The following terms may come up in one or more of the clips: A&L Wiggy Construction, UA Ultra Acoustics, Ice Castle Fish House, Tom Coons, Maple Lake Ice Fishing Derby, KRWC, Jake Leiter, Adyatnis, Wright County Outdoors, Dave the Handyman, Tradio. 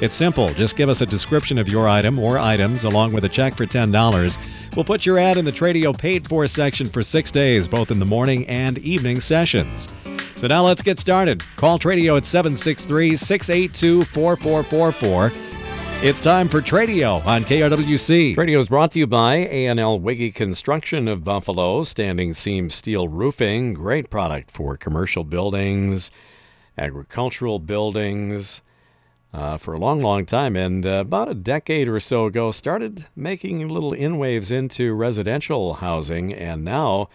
It's simple. Just give us a description of your item or items along with a check for $10. We'll put your ad in the Tradio Paid For section for 6 days, both in the morning and evening sessions. So now let's get started. Call Tradio at 763-682-4444. It's time for Tradio on KRWC. Tradio is brought to you by A&L Wiggy Construction of Buffalo, standing seam steel roofing, great product for commercial buildings, agricultural buildings, for a long, long time. And about a decade or so ago, started making little in-waves into residential housing, and now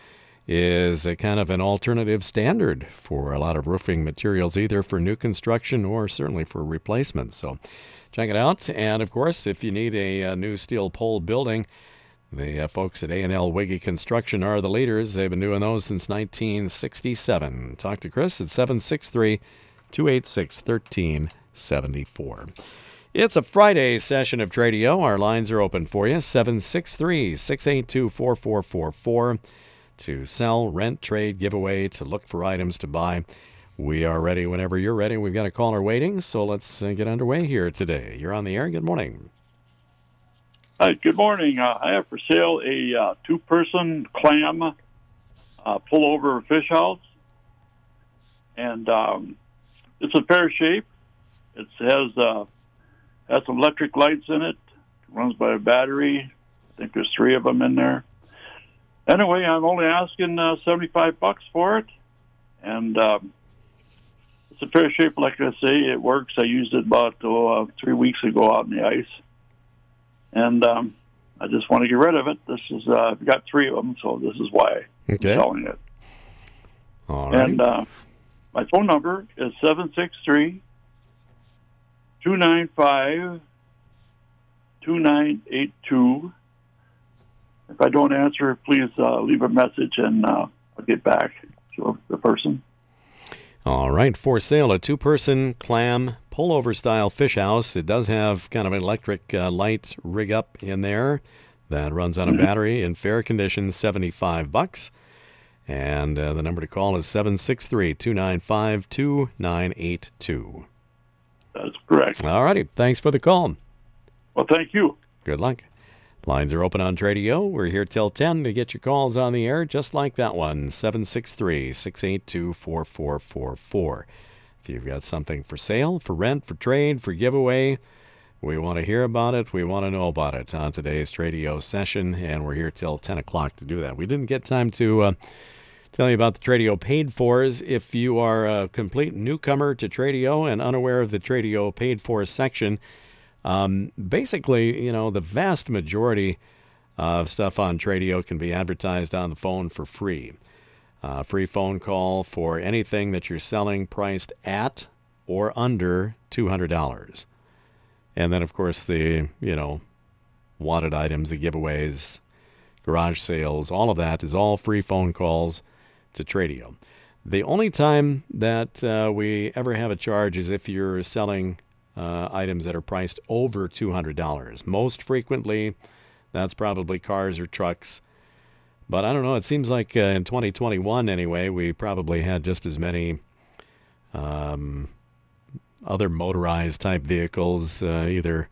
is a kind of an alternative standard for a lot of roofing materials, either for new construction or certainly for replacement. So check it out. And of course, if you need a new steel pole building, the folks at A&L Wiggy Construction are the leaders. They've been doing those since 1967. Talk to Chris at 763-286-1374. It's a Friday session of Tradio. Our lines are open for you. 763-682-4444. To sell, rent, trade, giveaway, to look for items to buy. We are ready whenever you're ready. We've got a caller waiting, so let's get underway here today. You're on the air. Good morning. Good morning. I have for sale a two-person clam pullover fish house. And it's a pear shape. It has electric lights in it. It runs by a battery. I think there's 3 of them in there. Anyway, I'm only asking $75 for it, and it's a pear shape, like I say. It works. I used it about 3 weeks ago out in the ice, and I just want to get rid of it. This is I've got 3 of them, so this is why I'm selling it. All right. And my phone number is 763-295-2982. If I don't answer, please leave a message, and I'll get back to the person. All right. For sale, a two-person clam pullover-style fish house. It does have kind of an electric light rig up in there that runs on a battery. In fair condition, $75. And the number to call is 763-295-2982. That's correct. All righty. Thanks for the call. Well, thank you. Good luck. Lines are open on Tradio. We're here till 10 to get your calls on the air, just like that one, 763-682-4444. If you've got something for sale, for rent, for trade, for giveaway, we want to hear about it. We want to know about it on today's Tradio session, and we're here till 10 o'clock to do that. We didn't get time to tell you about the Tradio Paid Fors. If you are a complete newcomer to Tradio and unaware of the Tradio Paid For section, basically, you know, the vast majority of stuff on Tradio can be advertised on the phone for free. Free phone call for anything that you're selling priced at or under $200. And then, of course, the, you know, wanted items, the giveaways, garage sales, all of that is all free phone calls to Tradio. The only time that we ever have a charge is if you're selling items that are priced over $200. Most frequently, that's probably cars or trucks. But I don't know, it seems like in 2021 anyway, we probably had just as many other motorized type vehicles, either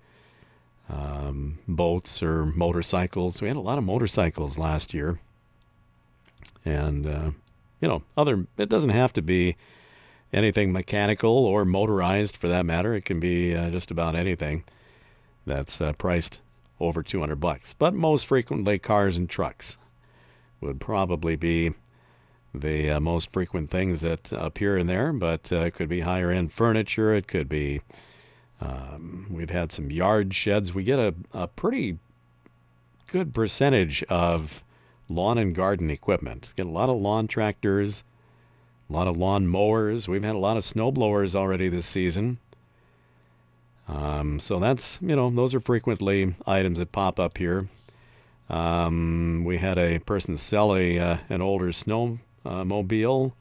boats or motorcycles. We had a lot of motorcycles last year. And, you know, it doesn't have to be anything mechanical or motorized, for that matter. It can be just about anything that's priced over $200. But most frequently, cars and trucks would probably be the most frequent things that appear in there. But it could be higher-end furniture. It could be, we've had some yard sheds. We get a pretty good percentage of lawn and garden equipment. Get a lot of lawn tractors, a lot of lawn mowers. We've had a lot of snow blowers already this season. So that's, you know, those are frequently items that pop up here. We had a person sell an older snowmobile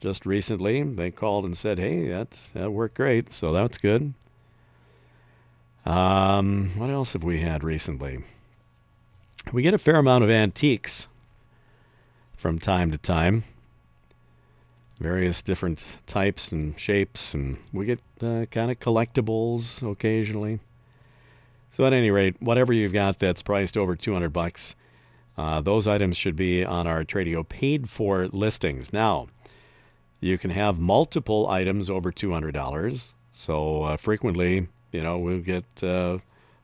just recently. They called and said, hey, that worked great, so that's good. What else have we had recently? We get a fair amount of antiques from time to time. Various different types and shapes, and we get kind of collectibles occasionally. So at any rate, whatever you've got that's priced over $200, those items should be on our Tradio paid for listings. Now, you can have multiple items over $200. So frequently, you know, we'll get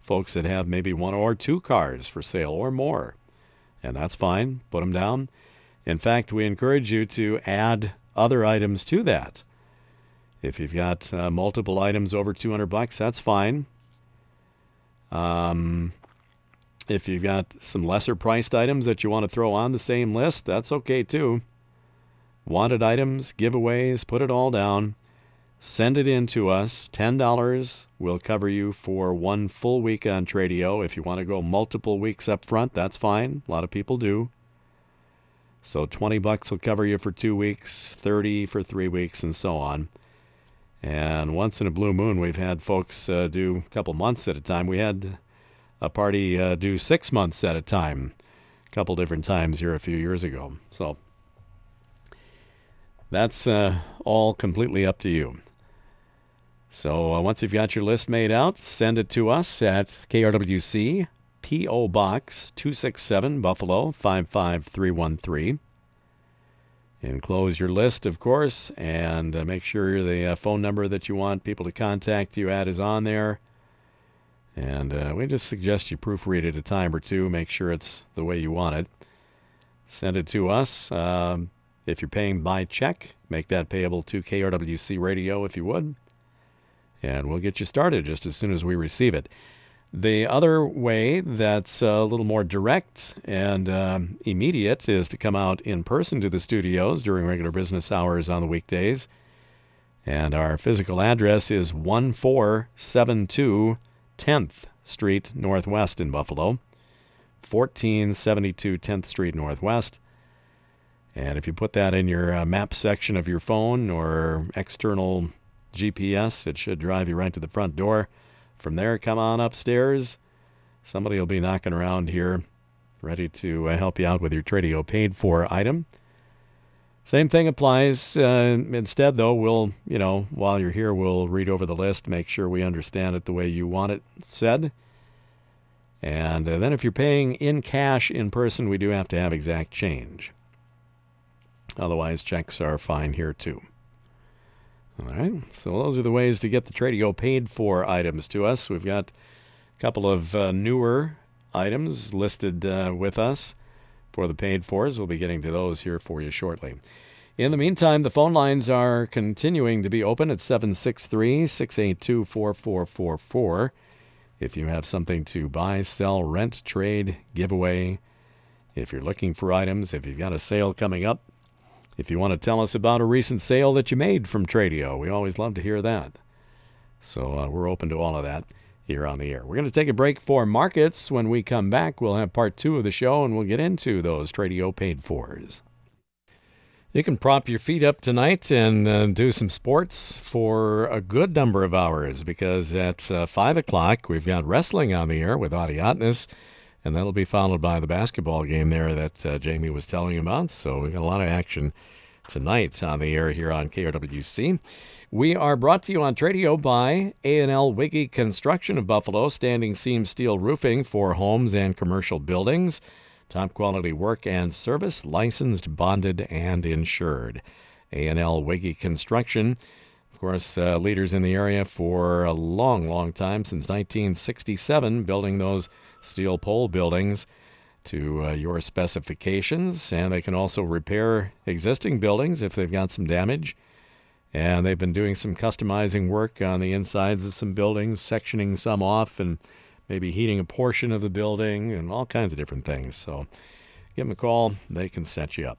folks that have maybe one or two cars for sale or more. And that's fine. Put them down. In fact, we encourage you to add other items to that. If you've got multiple items over $200, that's fine. If you've got some lesser priced items that you want to throw on the same list, that's okay too. Wanted items, giveaways, put it all down. Send it in to us. $10 will cover you for one full week on Tradio. If you want to go multiple weeks up front, that's fine. A lot of people do. So $20 will cover you for 2 weeks, $30 for 3 weeks, and so on. And once in a blue moon, we've had folks do a couple months at a time. We had a party do 6 months at a time, a couple different times here a few years ago. So that's all completely up to you. So once you've got your list made out, send it to us at KRWC, P.O. Box 267, Buffalo 55313. Enclose your list, of course, and make sure the phone number that you want people to contact you at is on there. And we just suggest you proofread it a time or two. Make sure it's the way you want it. Send it to us. If you're paying by check, make that payable to KRWC Radio if you would. And we'll get you started just as soon as we receive it. The other way that's a little more direct and immediate is to come out in person to the studios during regular business hours on the weekdays. And our physical address is 1472 10th Street Northwest in Buffalo. 1472 10th Street Northwest. And if you put that in your map section of your phone or external GPS, it should drive you right to the front door. From there, come on upstairs. Somebody will be knocking around here, ready to help you out with your Tradio paid for item. Same thing applies. Instead, though, we'll, you know, while you're here, we'll read over the list, make sure we understand it the way you want it said. And then if you're paying in cash in person, we do have to have exact change. Otherwise, checks are fine here, too. All right, so those are the ways to get the Tradio paid for items to us. We've got a couple of newer items listed with us for the paid fors. We'll be getting to those here for you shortly. In the meantime, the phone lines are continuing to be open at 763-682-4444. If you have something to buy, sell, rent, trade, give away, if you're looking for items, if you've got a sale coming up, if you want to tell us about a recent sale that you made from Tradio, we always love to hear that. So we're open to all of that here on the air. We're going to take a break for markets. When we come back, we'll have part two of the show, and we'll get into those Tradio paid fors. You can prop your feet up tonight and do some sports for a good number of hours, because at 5 o'clock, we've got wrestling on the air with Adyatnis. And that'll be followed by the basketball game there that Jamie was telling you about. So we've got a lot of action tonight on the air here on KRWC. We are brought to you on Tradio by A&L Wiggy Construction of Buffalo, standing seam steel roofing for homes and commercial buildings. Top quality work and service, licensed, bonded, and insured. A&L Wiggy Construction, of course, leaders in the area for a long, long time, since 1967, building those steel pole buildings to your specifications, and they can also repair existing buildings if they've got some damage. And they've been doing some customizing work on the insides of some buildings, sectioning some off, and maybe heating a portion of the building, and all kinds of different things. So give them a call. They can set you up.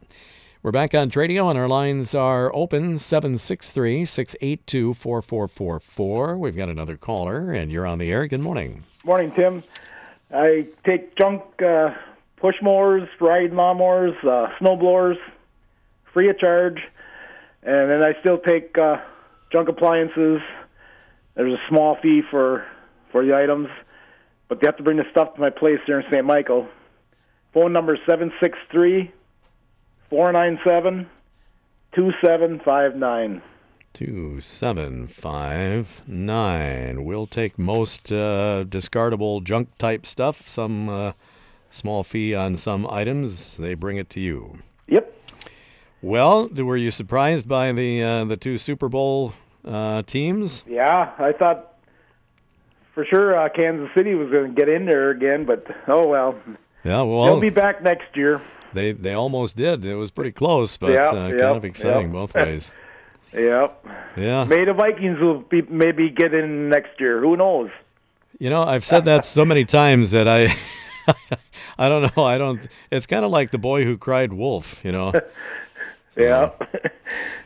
We're back on Tradio, and our lines are open, 763-682-4444. We've got another caller, and you're on the air. Good morning. Morning, Tim. I take junk push mowers, ride lawnmowers, snow blowers, free of charge, and then I still take junk appliances. There's a small fee for the items, but they have to bring the stuff to my place here in St. Michael. Phone number 763-497-2759. 2759. We'll take most discardable junk type stuff. Some small fee on some items. They bring it to you. Yep. Well, were you surprised by the two Super Bowl teams? Yeah, I thought for sure Kansas City was going to get in there again, but oh well. Yeah, well, they'll be back next year. They almost did. It was pretty close, but kind of exciting both ways. Yep. Yeah. Maybe the Vikings will maybe get in next year. Who knows? You know, I've said that so many times that I, I don't know. I don't. It's kind of like the boy who cried wolf. You know. So, yeah.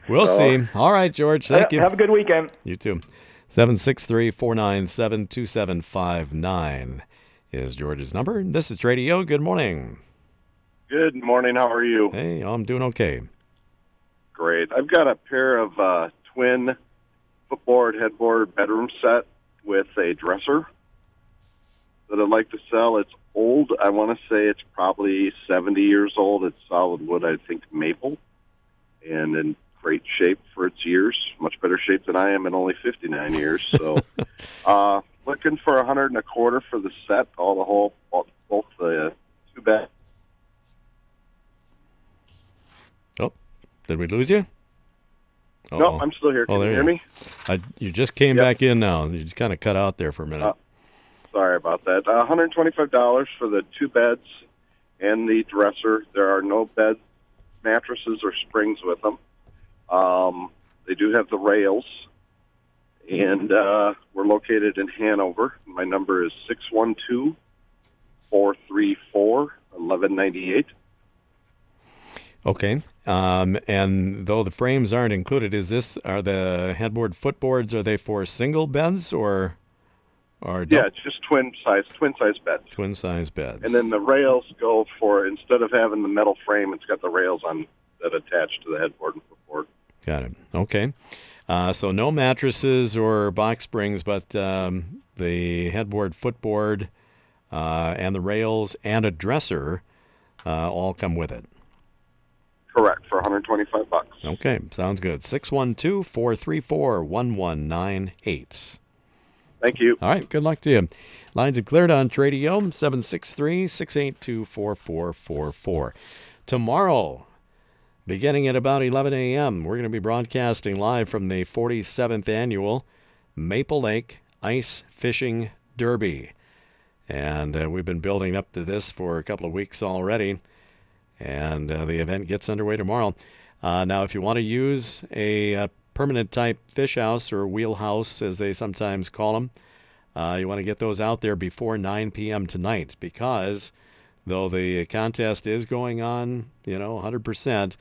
We'll see. All right, George. Thank you. Have a good weekend. You too. 763-497-2759 is George's number. This is Tradio. Good morning. Good morning. How are you? Hey, I'm doing okay. Great. I've got a pair of twin footboard, headboard, bedroom set with a dresser that I'd like to sell. It's old. I want to say it's probably 70 years old. It's solid wood, I think maple, and in great shape for its years. Much better shape than I am in only 59 years. So looking for $125 for the set, both the two beds. Did we lose you? Uh-oh. No, I'm still here. Can you hear me? You just came back in now. You just kind of cut out there for a minute. Sorry about that. $125 for the two beds and the dresser. There are no bed mattresses or springs with them. They do have the rails. And we're located in Hanover. My number is 612-434-1198. Okay. And though the frames aren't included, are the headboard footboards, are they for single beds or it's just twin size beds. Twin size beds. And then the rails go for, instead of having the metal frame, it's got the rails on that attach to the headboard and footboard. Got it. Okay. So no mattresses or box springs, but the headboard, footboard, and the rails and a dresser all come with it. Correct, for $125. Okay, sounds good. 612-434-1198. Thank you. All right, good luck to you. Lines have cleared on Tradio, 763-682-4444. Tomorrow, beginning at about 11 a.m., we're going to be broadcasting live from the 47th Annual Maple Lake Ice Fishing Derby. And we've been building up to this for a couple of weeks already. And the event gets underway tomorrow. Now, if you want to use a permanent-type fish house or wheelhouse, as they sometimes call them, you want to get those out there before 9 p.m. tonight because, though the contest is going on, 100%,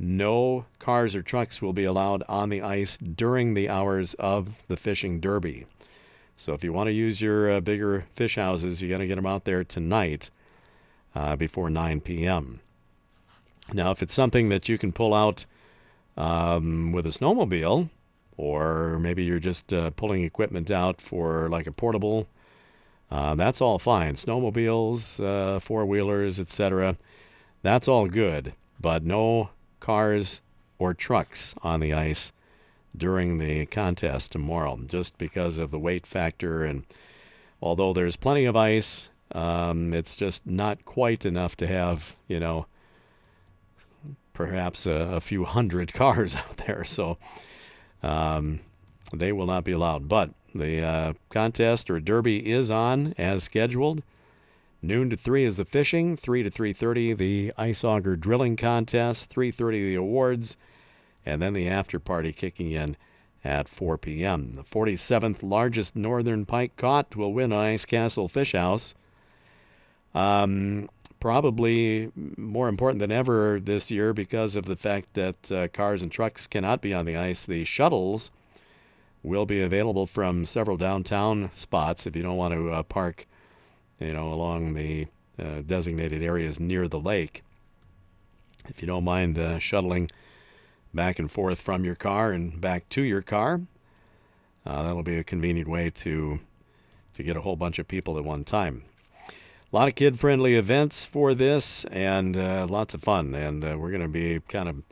no cars or trucks will be allowed on the ice during the hours of the fishing derby. So if you want to use your bigger fish houses, you got to get them out there tonight. Before 9 p.m. Now, if it's something that you can pull out with a snowmobile, or maybe you're just pulling equipment out for like a portable, that's all fine. Snowmobiles, four-wheelers, etc., that's all good, but no cars or trucks on the ice during the contest tomorrow, just because of the weight factor. And although there's plenty of ice, it's just not quite enough to have, perhaps a few hundred cars out there. So they will not be allowed. But the contest or derby is on as scheduled. Noon to 3 is the fishing. 3 to 3:30, the ice auger drilling contest. 3:30, the awards. And then the after party kicking in at 4 p.m. The 47th largest northern pike caught will win Ice Castle Fish House. probably more important than ever this year because of the fact that cars and trucks cannot be on the ice. The shuttles will be available from several downtown spots if you don't want to park, you know, along the designated areas near the lake. If you don't mind shuttling back and forth from your car and back to your car, that'll be a convenient way to get a whole bunch of people at one time. A lot of kid-friendly events for this, and lots of fun. And we're going to be kind of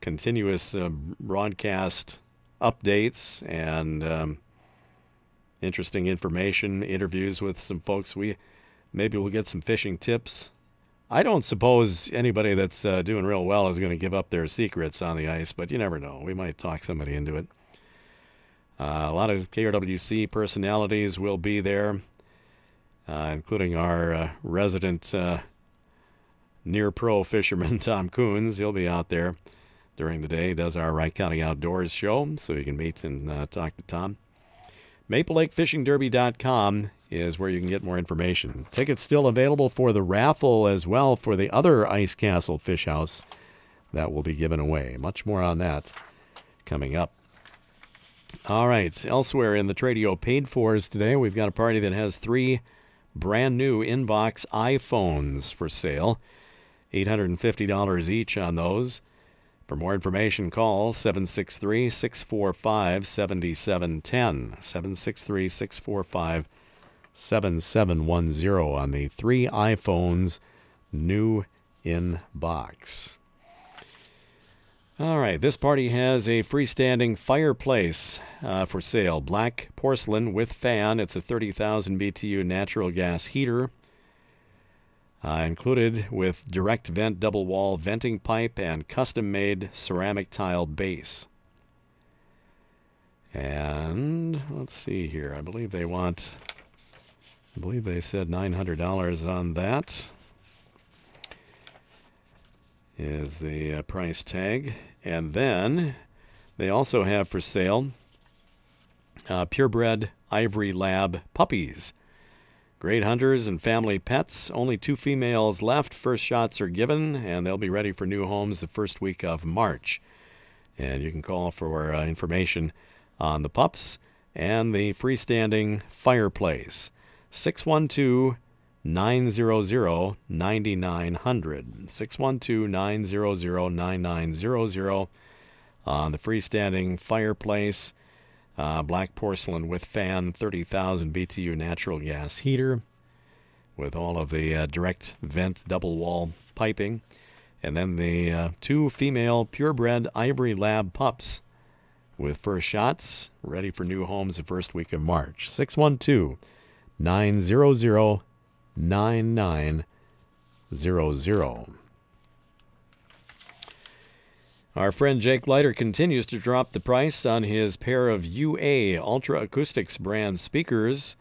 continuous broadcast updates and interesting information, interviews with some folks. Maybe we'll get some fishing tips. I don't suppose anybody that's doing real well is going to give up their secrets on the ice, but you never know. We might talk somebody into it. A lot of KRWC personalities will be there, including our resident near-pro fisherman, Tom Coons. He'll be out there during the day. He does our Wright County Outdoors show, so you can meet and talk to Tom. MapleLakeFishingDerby.com is where you can get more information. Tickets still available for the raffle as well for the other Ice Castle Fish House that will be given away. Much more on that coming up. All right, elsewhere in the Tradio paid-fors today, we've got a party that has 3 brand-new inbox iPhones for sale. $850 each on those. For more information, call 763-645-7710. 763-645-7710 on the 3 iPhones new in box. All right, this party has a freestanding fireplace for sale. Black porcelain with fan. It's a 30,000 BTU natural gas heater. Included with direct vent, double wall venting pipe, and custom-made ceramic tile base. And let's see here. I believe they said $900 on that is the price tag. And then they also have for sale purebred Ivory Lab puppies. Great hunters and family pets. Only 2 females left. First shots are given, and they'll be ready for new homes the first week of March. And you can call for information on the pups and the freestanding fireplace. 612-900-9900. 612-900-9900 on the freestanding fireplace. Black porcelain with fan, 30,000 BTU natural gas heater with all of the direct vent double wall piping. And then the 2 female purebred Ivory Lab pups with first shots ready for new homes the first week of March. 612-900-9900. Our friend Jake Leiter continues to drop the price on his pair of UA Ultra Acoustics brand speakers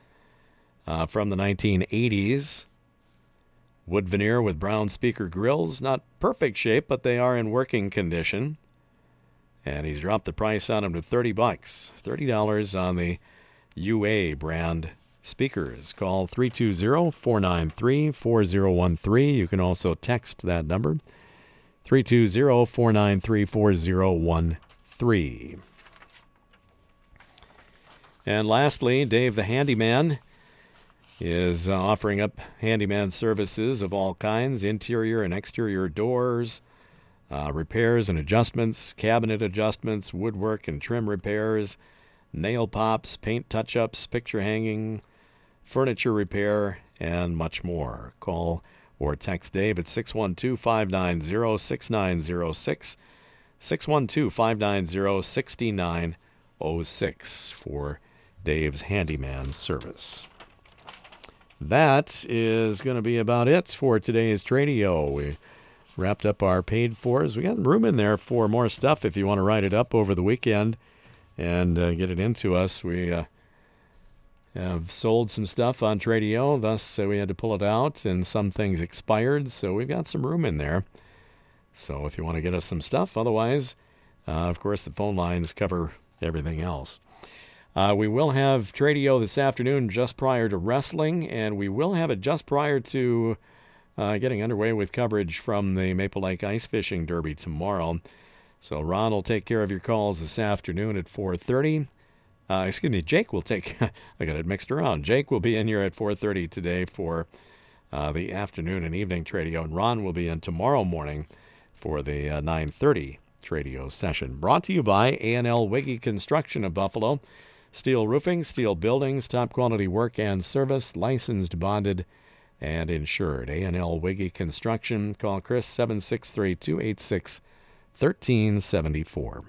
from the 1980s. Wood veneer with brown speaker grills. Not perfect shape, but they are in working condition. And he's dropped the price on them to $30. $30 on the UA brand speakers. Call 320-493-4013. You can also text that number. 320-493-4013. And lastly, Dave the Handyman is offering up handyman services of all kinds, interior and exterior doors, repairs and adjustments, cabinet adjustments, woodwork and trim repairs, nail pops, paint touch-ups, picture hanging, furniture repair, and much more. Call or text Dave at 612-590-6906, 612-590-6906 for Dave's handyman service. That is going to be about it for today's Tradio. We wrapped up our paid-fors. We got room in there for more stuff if you want to write it up over the weekend and get it into us. We have sold some stuff on Tradio, thus we had to pull it out, and some things expired, so we've got some room in there. So if you want to get us some stuff, otherwise, of course, the phone lines cover everything else. We will have Tradio this afternoon just prior to wrestling, and we will have it just prior to getting underway with coverage from the Maple Lake Ice Fishing Derby tomorrow. So Ron will take care of your calls this afternoon at 4:30. Excuse me, Jake will take, I got it mixed around. Jake will be in here at 4:30 today for the afternoon and evening Tradio, and Ron will be in tomorrow morning for the 9:30 Tradio session. Brought to you by A&L Wiggy Construction of Buffalo. Steel roofing, steel buildings, top quality work and service, licensed, bonded, and insured. A&L Wiggy Construction. Call Chris 763-286-1374.